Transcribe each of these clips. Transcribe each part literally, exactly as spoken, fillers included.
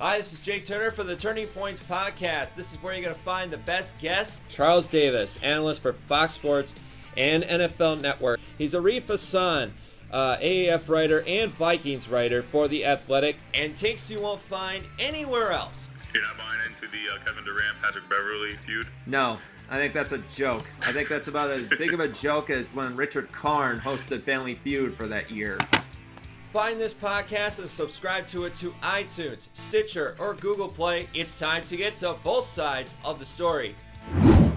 Hi, this is Jake Turner for the Turning Points podcast. This is where you're going to find the best guests. Charles Davis, analyst for Fox Sports and N F L Network. He's Arif Hasan, uh, A A F writer and Vikings writer for The Athletic. And takes you won't find anywhere else. You're not buying into the uh, Kevin Durant, Patrick Beverley feud? No, I think that's a joke. I think that's about as big of a joke as when Richard Karn hosted Family Feud for that year. Find this podcast and subscribe to it to iTunes, Stitcher, or Google Play. It's time to get to both sides of the story. And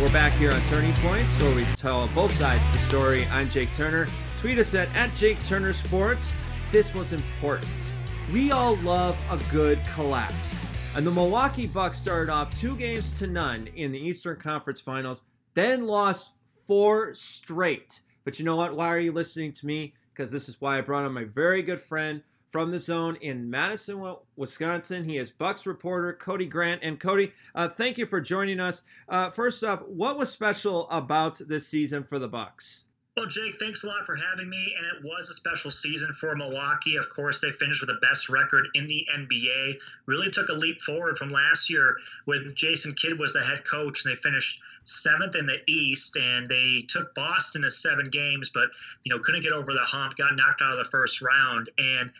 we're back here on Turning Points, where we tell both sides of the story. I'm Jake Turner. Tweet us at, at Jake Turner Sports. This was important. We all love a good collapse. And the Milwaukee Bucks started off two games to none in the Eastern Conference Finals, then lost four straight. But you know what? Why are you listening to me? Because this is why I brought on my very good friend from the zone in Madison, Wisconsin. He is Bucks reporter Cody Grant. And Cody, uh, thank you for joining us. Uh, first off, what was special about this season for the Bucks? Well, Jake, thanks a lot for having me. And it was a special season for Milwaukee. Of course, they finished with the best record in the N B A. Really took a leap forward from last year when Jason Kidd was the head coach, and they finished seventh in the East, and they took Boston to seven games, but you know couldn't get over the hump, got knocked out of the first round. And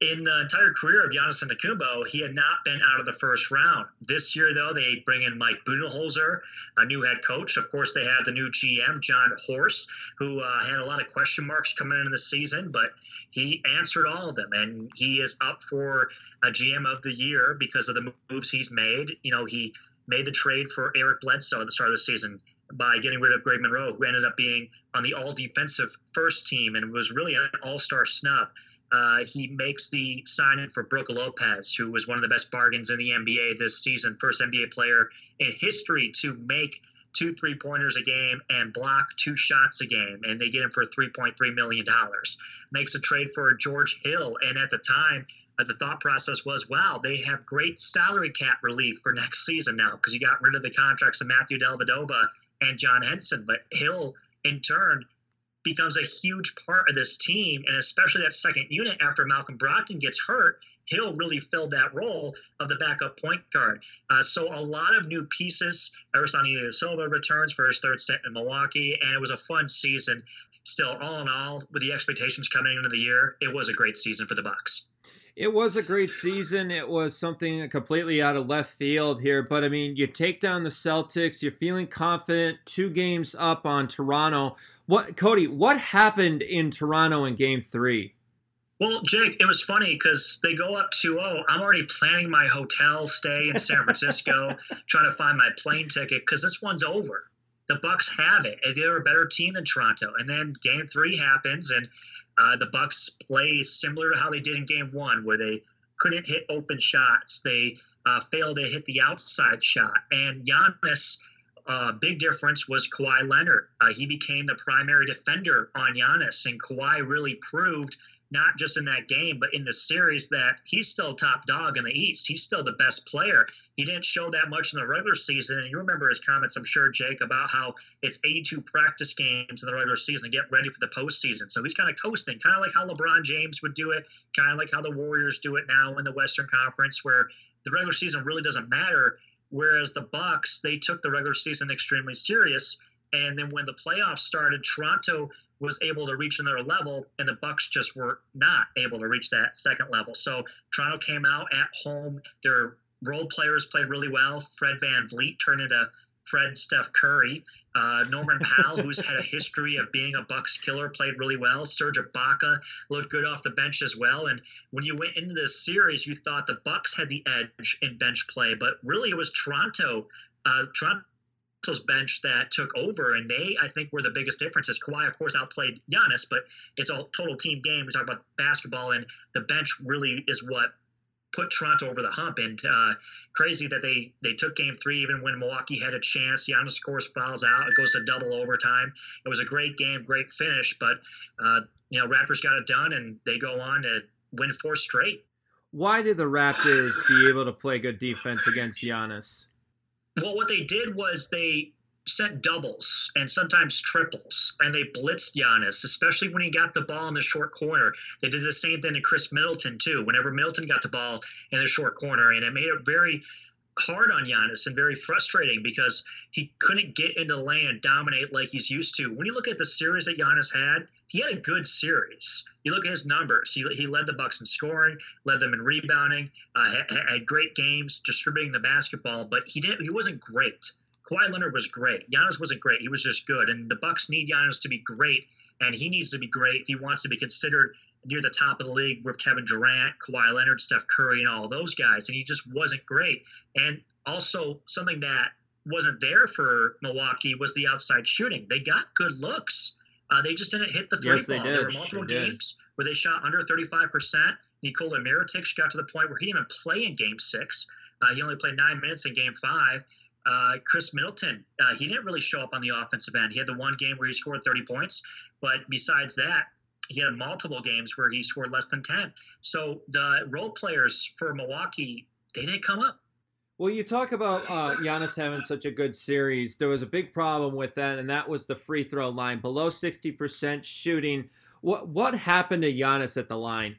in the entire career of Giannis Antetokounmpo, he had not been out of the first round. This year, though, they bring in Mike Budenholzer, a new head coach. Of course, they have the new G M, John Horst, who uh, had a lot of question marks coming into the season, but he answered all of them, and he is up for a G M of the year because of the moves he's made. You know, he made the trade for Eric Bledsoe at the start of the season by getting rid of Greg Monroe, who ended up being on the all-defensive first team and was really an all-star snub. Uh, he makes the signing for Brook Lopez, who was one of the best bargains in the N B A this season, first N B A player in history to make two three-pointers a game and block two shots a game, and they get him for three point three million dollars. Makes a trade for George Hill, and at the time, uh, the thought process was, wow, they have great salary cap relief for next season now because you got rid of the contracts of Matthew Dellavedova and John Henson, but Hill, in turn, becomes a huge part of this team, and especially that second unit after Malcolm Brogdon gets hurt, Hill really filled that role of the backup point guard. Uh, so a lot of new pieces. Ersan Ilyasova returns for his third stint in Milwaukee, and it was a fun season. Still, all in all, with the expectations coming into the year, it was a great season for the Bucks. It was a great season. It was something completely out of left field here. But, I mean, you take down the Celtics. You're feeling confident. Two games up on Toronto. What, Cody, what happened in Toronto in game three? Well, Jake, it was funny because they go up two oh. I'm already planning my hotel stay in San Francisco, trying to find my plane ticket because this one's over. The Bucks have it. They're a better team than Toronto. And then game three happens, and uh, the Bucks play similar to how they did in game one, where they couldn't hit open shots. They uh, failed to hit the outside shot. And Giannis, uh, big difference was Kawhi Leonard. Uh, he became the primary defender on Giannis, and Kawhi really proved, not just in that game, but in the series, that he's still top dog in the East. He's still the best player. He didn't show that much in the regular season. And you remember his comments, I'm sure, Jake, about how it's eighty-two practice games in the regular season to get ready for the postseason. So he's kind of coasting, kind of like how LeBron James would do it, kind of like how the Warriors do it now in the Western Conference, where the regular season really doesn't matter, whereas the Bucks, they took the regular season extremely serious. And then when the playoffs started, Toronto was able to reach another level, and the Bucks just were not able to reach that second level. So Toronto came out at home. Their role players played really well. Fred VanVleet turned into Fred Steph Curry. Uh, Norman Powell, who's had a history of being a Bucks killer, played really well. Serge Ibaka looked good off the bench as well. And when you went into this series, you thought the Bucks had the edge in bench play, but really it was Toronto. Uh, Toronto. bench that took over, and they, I think, were the biggest differences. Kawhi, of course, outplayed Giannis, but it's a total team game. We talk about basketball, and the bench really is what put Toronto over the hump. And uh, crazy that they, they took game three, even when Milwaukee had a chance. Giannis, of course, fouls out. It goes to double overtime. It was a great game, great finish, but, uh, you know, Raptors got it done, and they go on to win four straight. Why did the Raptors be able to play good defense against Giannis? Well, what they did was they set doubles and sometimes triples, and they blitzed Giannis, especially when he got the ball in the short corner. They did the same thing to Khris Middleton, too, whenever Middleton got the ball in the short corner, and it made it very hard on Giannis and very frustrating because he couldn't get into the lane and dominate like he's used to. When you look at the series that Giannis had, he had a good series. You look at his numbers. He, he led the Bucks in scoring, led them in rebounding, uh, had, had great games, distributing the basketball, but he didn't. He wasn't great. Kawhi Leonard was great. Giannis wasn't great. He was just good. And the Bucks need Giannis to be great, and he needs to be great. He wants to be considered near the top of the league with Kevin Durant, Kawhi Leonard, Steph Curry, and all those guys. And he just wasn't great. And also something that wasn't there for Milwaukee was the outside shooting. They got good looks. Uh, they just didn't hit the three yes, ball. There were multiple they games did. where they shot under thirty-five percent. Nikola Mirotic got to the point where he didn't even play in game six. Uh, he only played nine minutes in game five. Uh, Khris Middleton, uh, he didn't really show up on the offensive end. He had the one game where he scored thirty points. But besides that, he had multiple games where he scored less than ten. So the role players for Milwaukee, they didn't come up. Well, you talk about uh, Giannis having such a good series. There was a big problem with that, and that was the free throw line. Below sixty percent shooting. What what happened to Giannis at the line?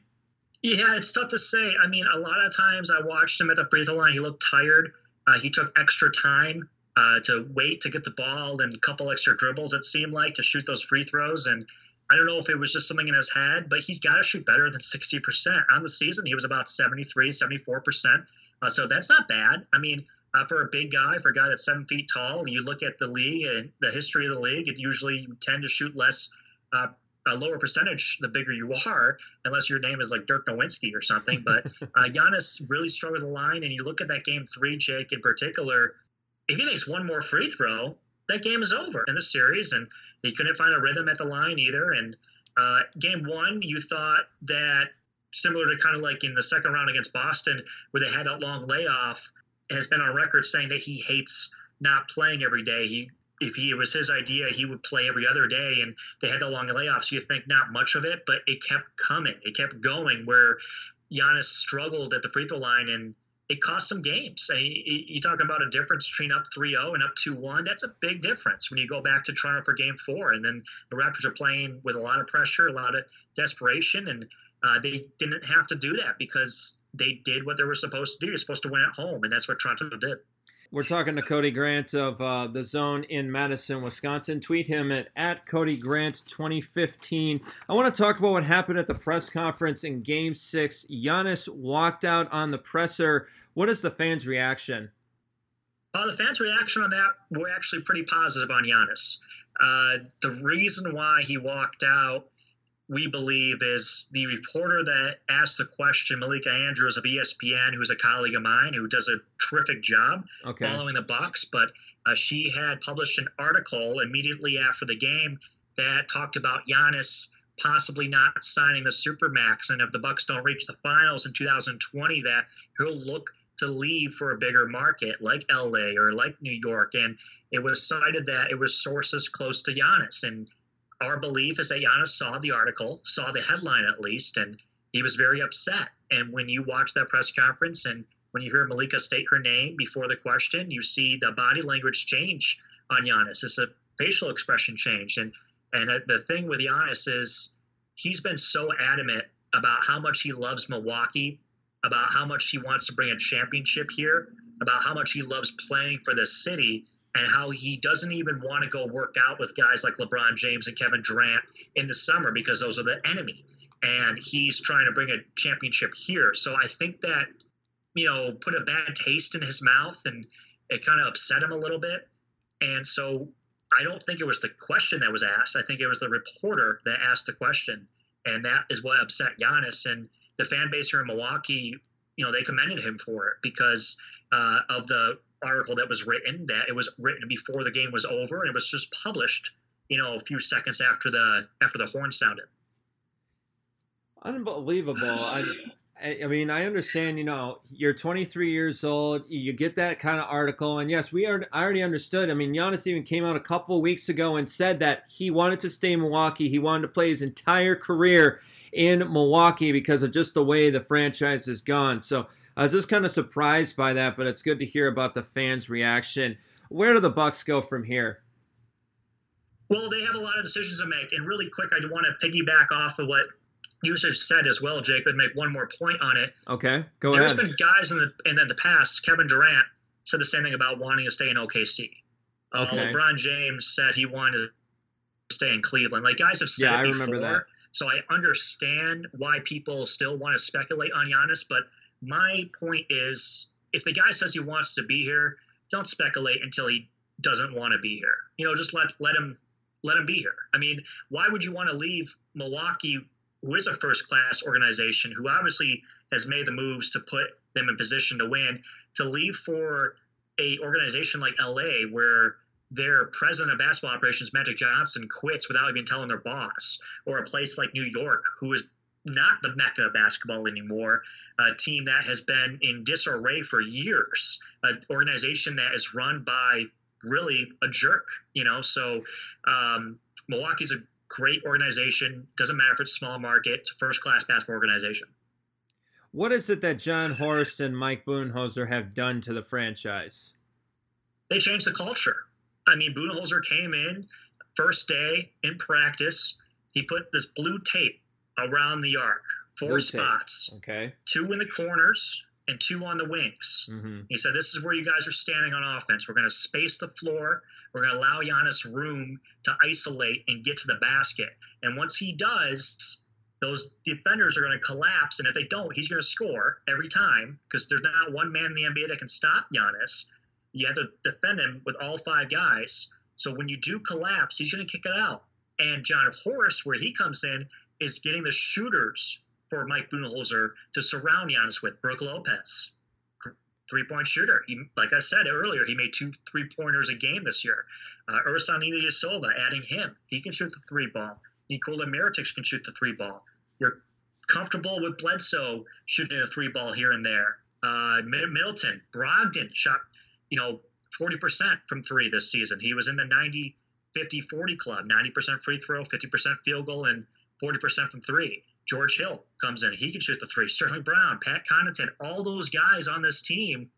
Yeah, it's tough to say. I mean, a lot of times I watched him at the free throw line. He looked tired. Uh, he took extra time uh, to wait to get the ball and a couple extra dribbles, it seemed like, to shoot those free throws. And I don't know if it was just something in his head, but he's got to shoot better than sixty percent. On the season, he was about seventy-three, seventy-four percent. Uh, so that's not bad. I mean, uh, for a big guy, for a guy that's seven feet tall, you look at the league and the history of the league, it usually tend to shoot less, uh, a lower percentage the bigger you are, unless your name is like Dirk Nowitzki or something. But uh, Giannis really struggled the line. And you look at that game three, Jake, in particular, if he makes one more free throw, that game is over in the series, and he couldn't find a rhythm at the line either. And uh, game one, you thought that, similar to kind of like in the second round against Boston, where they had that long layoff, has been on record saying that he hates not playing every day. He, if he, it was his idea, he would play every other day, and they had that long layoff. So you think not much of it, but it kept coming. It kept going where Giannis struggled at the free throw line, and it cost some games. I mean, you talk about a difference between up three oh and up two one. That's a big difference when you go back to Toronto for game four. And then the Raptors are playing with a lot of pressure, a lot of desperation, and uh, they didn't have to do that because they did what they were supposed to do. You're supposed to win at home, and that's what Toronto did. We're talking to Cody Grant of uh, The Zone in Madison, Wisconsin. Tweet him at, at Cody Grant twenty fifteen. I want to talk about what happened at the press conference in Game six. Giannis walked out on the presser. What is the fans' reaction? Uh, the fans' reaction on that were actually pretty positive on Giannis. Uh, the reason why he walked out, we believe, is the reporter that asked the question, Malika Andrews of E S P N, who's a colleague of mine, who does a terrific job okay. following the Bucks, but uh, she had published an article immediately after the game that talked about Giannis possibly not signing the Supermax, and if the Bucks don't reach the finals in two thousand twenty, that he'll look to leave for a bigger market like L A or like New York. And it was cited that it was sources close to Giannis, and our belief is that Giannis saw the article, saw the headline at least, and he was very upset. And when you watch that press conference and when you hear Malika state her name before the question, you see the body language change on Giannis. It's a facial expression change. And and the thing with Giannis is he's been so adamant about how much he loves Milwaukee, about how much he wants to bring a championship here, about how much he loves playing for this city, and how he doesn't even want to go work out with guys like LeBron James and Kevin Durant in the summer because those are the enemy. And he's trying to bring a championship here. So I think that, you know, put a bad taste in his mouth, and it kind of upset him a little bit. And so I don't think it was the question that was asked. I think it was the reporter that asked the question. And that is what upset Giannis. And the fan base here in Milwaukee, you know, they commended him for it because uh, of the – article that was written, that it was written before the game was over, and it was just published, you know, a few seconds after the after the horn sounded. Unbelievable. I, I mean, I understand, you know, you're twenty-three years old, you get that kind of article, and yes, we are. I already understood. I mean, Giannis even came out a couple of weeks ago and said that he wanted to stay in Milwaukee. He wanted to play his entire career in Milwaukee because of just the way the franchise has gone. So I was just kind of surprised by that, but it's good to hear about the fans' reaction. Where do the Bucks go from here? Well, they have a lot of decisions to make. And really quick, I want to piggyback off of what Yusuf said as well, Jake, but make one more point on it. Okay, go There's ahead. There's been guys in the, in the past, Kevin Durant said the same thing about wanting to stay in O K C. Uh, okay. LeBron James said he wanted to stay in Cleveland. Like, guys have said yeah, it I before, remember that. So I understand why people still want to speculate on Giannis, but my point is, if the guy says he wants to be here, don't speculate until he doesn't want to be here. You know, just let let him let him be here. I mean, why would you want to leave Milwaukee, who is a first-class organization, who obviously has made the moves to put them in position to win, to leave for a organization like L A where their president of basketball operations, Magic Johnson, quits without even telling their boss, or a place like New York, who is not the mecca of basketball anymore, a team that has been in disarray for years, an organization that is run by really a jerk, you know? So um, Milwaukee's a great organization. Doesn't matter if it's small market, it's a first-class basketball organization. What is it that John Horst and Mike Budenholzer have done to the franchise? They changed the culture. I mean, Budenholzer came in first day in practice. He put this blue tape around the arc, four Rotate. spots, okay, two in the corners and two on the wings. Mm-hmm. He said, this is where you guys are standing on offense. We're going to space the floor. We're going to allow Giannis room to isolate and get to the basket. And once he does, those defenders are going to collapse. And if they don't, he's going to score every time, because there's not one man in the N B A that can stop Giannis. You have to defend him with all five guys. So when you do collapse, he's going to kick it out. And John Horst, where he comes in, is getting the shooters for Mike Budenholzer to surround Giannis with. Brook Lopez, three-point shooter. He, like I said earlier, he made two three-pointers a game this year. Uh, Ersan Ilyasova, adding him. He can shoot the three ball. Nikola Mirotic can shoot the three ball. You're comfortable with Bledsoe shooting a three ball here and there. Uh, Middleton, Brogdon shot, you know, forty percent from three this season. He was in the ninety fifty forty club, ninety percent free throw, fifty percent field goal, and forty percent from three. George Hill comes in. He can shoot the three. Sterling Brown, Pat Connaughton, all those guys on this team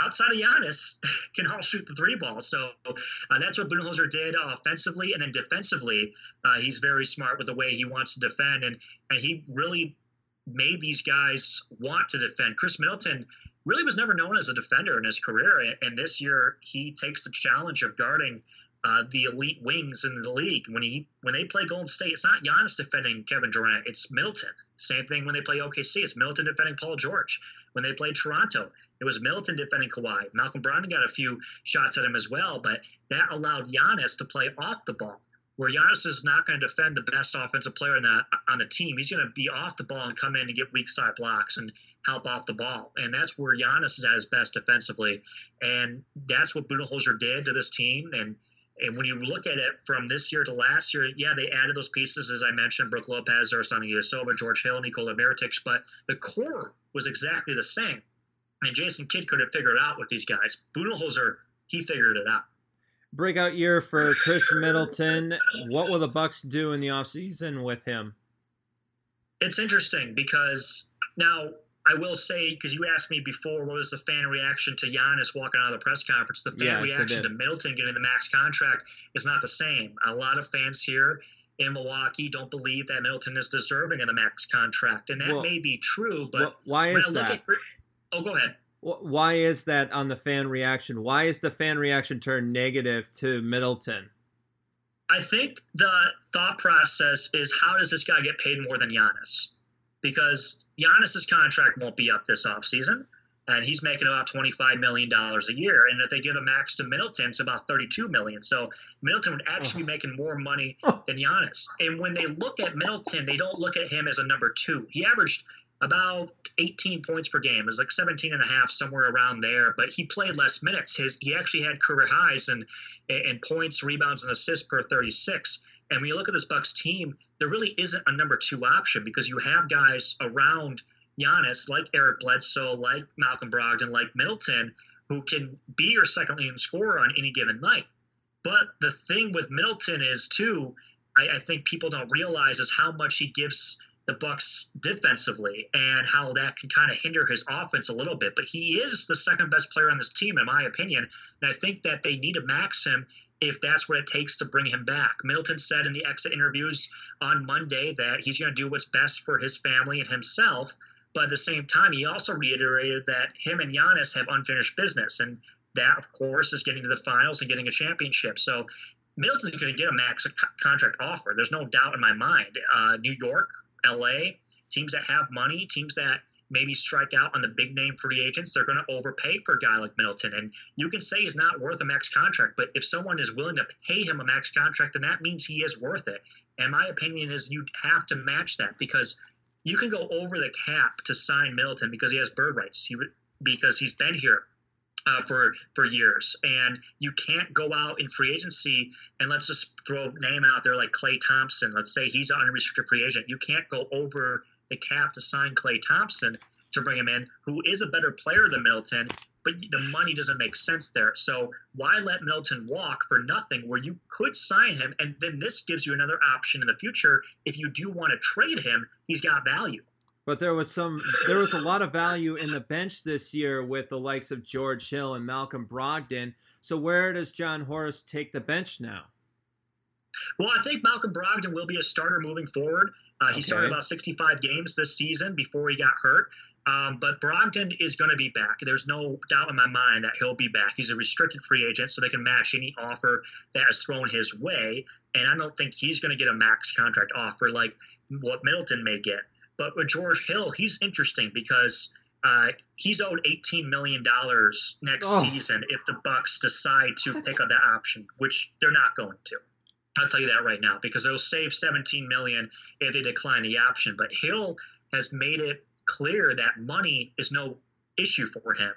outside of Giannis can all shoot the three ball. So uh, that's what Budenholzer did uh, offensively. And then defensively, uh, he's very smart with the way he wants to defend. And, and he really made these guys want to defend. Khris Middleton really was never known as a defender in his career. And, and this year he takes the challenge of guarding Uh, the elite wings in the league. When he when they play Golden State, it's not Giannis defending Kevin Durant, it's Middleton. Same thing when they play O K C, it's Middleton defending Paul George. When they played Toronto, it was Middleton defending Kawhi. Malcolm Brogdon got a few shots at him as well, but that allowed Giannis to play off the ball, where Giannis is not going to defend the best offensive player in the, on the team. He's going to be off the ball and come in and get weak side blocks and help off the ball. And that's where Giannis is at his best defensively. And that's what Budenholzer did to this team. And And when you look at it from this year to last year, yeah, they added those pieces, as I mentioned, Brook Lopez, Ersan Ilyasova, George Hill, Nikola Mirotic, but the core was exactly the same. And Jason Kidd could have figured it out with these guys. Budenholzer, he figured it out. Breakout year for Khris Middleton. What will the Bucks do in the offseason with him? It's interesting because now – I will say, because you asked me before, what was the fan reaction to Giannis walking out of the press conference? The fan yes, reaction to Middleton getting the max contract is not the same. A lot of fans here in Milwaukee don't believe that Middleton is deserving of the max contract, and that well, may be true, but well, why is that? At, oh, go ahead. Well, why is that on the fan reaction? Why is the fan reaction turned negative to Middleton? I think the thought process is, how does this guy get paid more than Giannis? Because Giannis's contract won't be up this offseason, and he's making about twenty-five million dollars a year. And if they give a max to Middleton, it's about thirty-two million dollars. So Middleton would actually be making more money than Giannis. And when they look at Middleton, they don't look at him as a number two. He averaged about eighteen points per game. It was like seventeen and a half, somewhere around there. But he played less minutes. His, he actually had career highs in, in points, rebounds, and assists per thirty-six. And when you look at this Bucks team, there really isn't a number two option, because you have guys around Giannis like Eric Bledsoe, like Malcolm Brogdon, like Middleton, who can be your second leading scorer on any given night. But the thing with Middleton is, too, I, I think people don't realize is how much he gives the Bucks defensively and how that can kind of hinder his offense a little bit. But he is the second best player on this team, in my opinion, and I think that they need to max him if that's what it takes to bring him back. Middleton said in the exit interviews on Monday that he's going to do what's best for his family and himself, but at the same time, he also reiterated that him and Giannis have unfinished business, and that, of course, is getting to the finals and getting a championship. So Middleton's going to get a max contract offer. There's no doubt in my mind. Uh, New York, L A, teams that have money, teams that maybe strike out on the big-name free agents, they're going to overpay for a guy like Middleton. And you can say he's not worth a max contract, but if someone is willing to pay him a max contract, then that means he is worth it. And my opinion is you have to match that, because you can go over the cap to sign Middleton because he has bird rights, he, because he's been here Uh, for for years, and you can't go out in free agency and let's just throw a name out there like Klay Thompson. Let's say he's an unrestricted free agent. You can't go over the cap to sign Klay Thompson to bring him in, who is a better player than Middleton, but the money doesn't make sense there. So why let Middleton walk for nothing where you could sign him, and then this gives you another option in the future if you do want to trade him. He's got value. But there was some, there was a lot of value in the bench this year with the likes of George Hill and Malcolm Brogdon. So where does John Horst take the bench now? Well, I think Malcolm Brogdon will be a starter moving forward. Uh, he okay. started about sixty-five games this season before he got hurt. Um, but Brogdon is going to be back. There's no doubt in my mind that he'll be back. He's a restricted free agent, so they can match any offer that is thrown his way. And I don't think he's going to get a max contract offer like what Middleton may get. But with George Hill, he's interesting because uh, he's owed eighteen million dollars next oh. season if the Bucks decide to what? pick up that option, which they're not going to. I'll tell you that right now, because they'll save seventeen million dollars if they decline the option. But Hill has made it clear that money is no issue for him,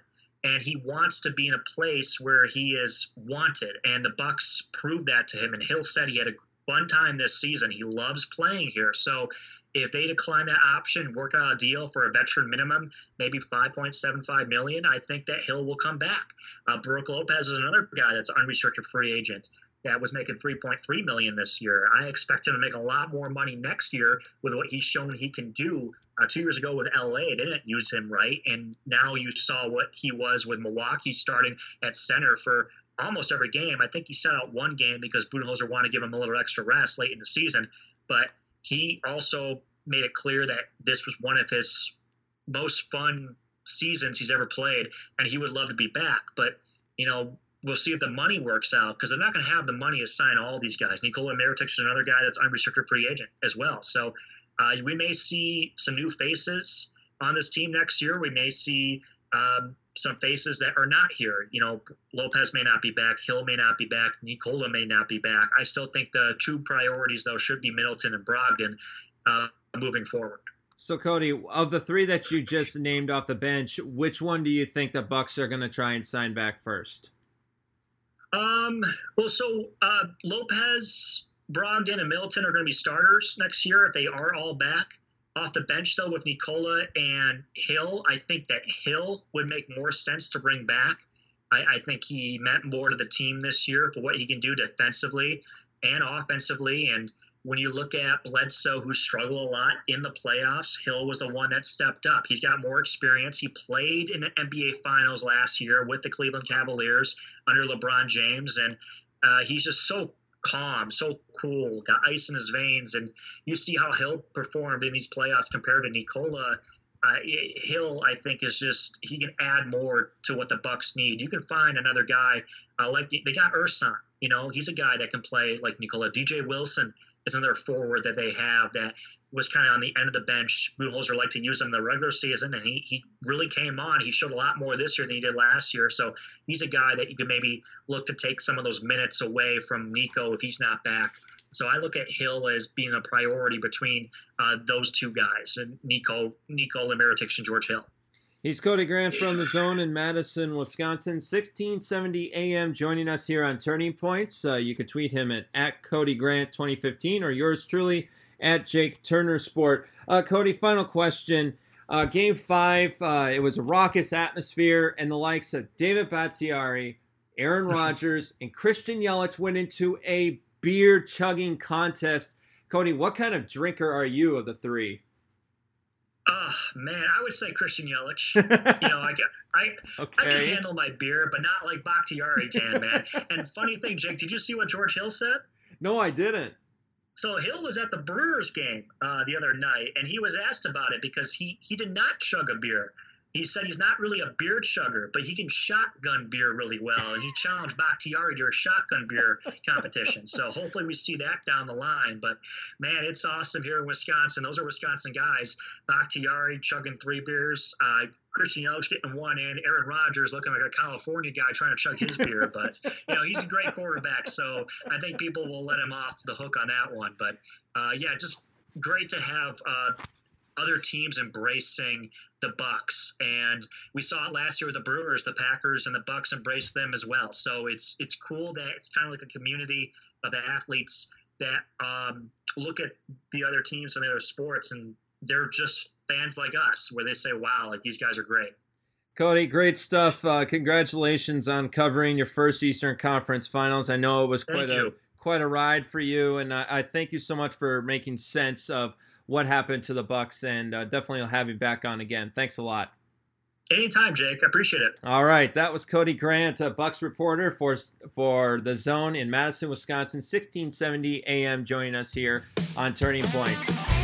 and he wants to be in a place where he is wanted. And the Bucks proved that to him, and Hill said he had a fun time this season. He loves playing here. So if they decline that option, work out a deal for a veteran minimum, maybe five point seven five million dollars, I think that Hill will come back. Uh, Brook Lopez is another guy that's an unrestricted free agent that was making three point three million dollars this year. I expect him to make a lot more money next year with what he's shown he can do. Uh, two years ago with L A, they didn't use him right, and now you saw what he was with Milwaukee starting at center for almost every game. I think he sat out one game because Budenholzer wanted to give him a little extra rest late in the season, but he also made it clear that this was one of his most fun seasons he's ever played, and he would love to be back. But, you know, we'll see if the money works out, because they're not going to have the money to sign all these guys. Nikola Mirotic is another guy that's unrestricted free agent as well. So uh, we may see some new faces on this team next year. We may see um, some faces that are not here. You know, Lopez may not be back. Hill may not be back. Nikola may not be back. I still think the two priorities, though, should be Middleton and Brogdon uh, moving forward. So, Cody, of the three that you just named off the bench, which one do you think the Bucks are going to try and sign back first? Um. Well, so uh, Lopez, Brogdon, and Middleton are going to be starters next year if they are all back. Off the bench, though, with Nikola and Hill, I think that Hill would make more sense to bring back. I, I think he meant more to the team this year for what he can do defensively and offensively. And when you look at Bledsoe, who struggled a lot in the playoffs, Hill was the one that stepped up. He's got more experience. He played in the N B A Finals last year with the Cleveland Cavaliers under LeBron James, and uh, he's just so calm, so cool, got ice in his veins. And you see how Hill performed in these playoffs compared to Nikola. Uh, Hill, I think, is just, he can add more to what the Bucks need. You can find another guy uh, like, they got Ersan, you know, he's a guy that can play like Nikola. D J Wilson is another forward that they have that was kind of on the end of the bench. Budenholzer liked to use him in the regular season, and he, he really came on. He showed a lot more this year than he did last year. So he's a guy that you could maybe look to take some of those minutes away from Nico if he's not back. So I look at Hill as being a priority between uh, those two guys, and Nico, Nikola Mirotic and George Hill. He's Cody Grant from The Zone in Madison, Wisconsin, sixteen seventy A M, joining us here on Turning Points. Uh, you can tweet him at, at Cody Grant twenty fifteen or yours truly at Jake Turner Sport. Uh, Cody, final question. Uh, game five, uh, it was a raucous atmosphere, and the likes of David Bakhtiari, Aaron Rodgers, and Christian Yelich went into a beer-chugging contest. Cody, what kind of drinker are you of the three? Oh, man, I would say Christian Yelich. You know, I, I, okay. I can handle my beer, but not like Bakhtiari can, man. And funny thing, Jake, did you see what George Hill said? No, I didn't. So Hill was at the Brewers game uh, the other night, and he was asked about it because he, he did not chug a beer. He said he's not really a beer chugger, but he can shotgun beer really well, and he challenged Bakhtiari to a shotgun beer competition. So hopefully we see that down the line. But, man, it's awesome here in Wisconsin. Those are Wisconsin guys. Bakhtiari chugging three beers. Uh, Christian Yelich getting one in. Aaron Rodgers looking like a California guy trying to chug his beer. But, you know, he's a great quarterback, so I think people will let him off the hook on that one. But, uh, yeah, just great to have uh, other teams embracing – the Bucks, and we saw it last year with the Brewers. The Packers and the Bucks embraced them as well. So it's it's cool that it's kind of like a community of the athletes that um, look at the other teams and the other sports, and they're just fans like us, where they say, "Wow, like these guys are great." Cody, great stuff. Uh, congratulations on covering your first Eastern Conference Finals. I know it was quite thank a you. quite a ride for you, and I, I thank you so much for making sense of what happened to the Bucks, and uh, definitely I'll have you back on again. Thanks a lot. Anytime, Jake. I appreciate it. All right. That was Cody Grant, a Bucks reporter for, for The Zone in Madison, Wisconsin, sixteen seventy A M, joining us here on Turning Points.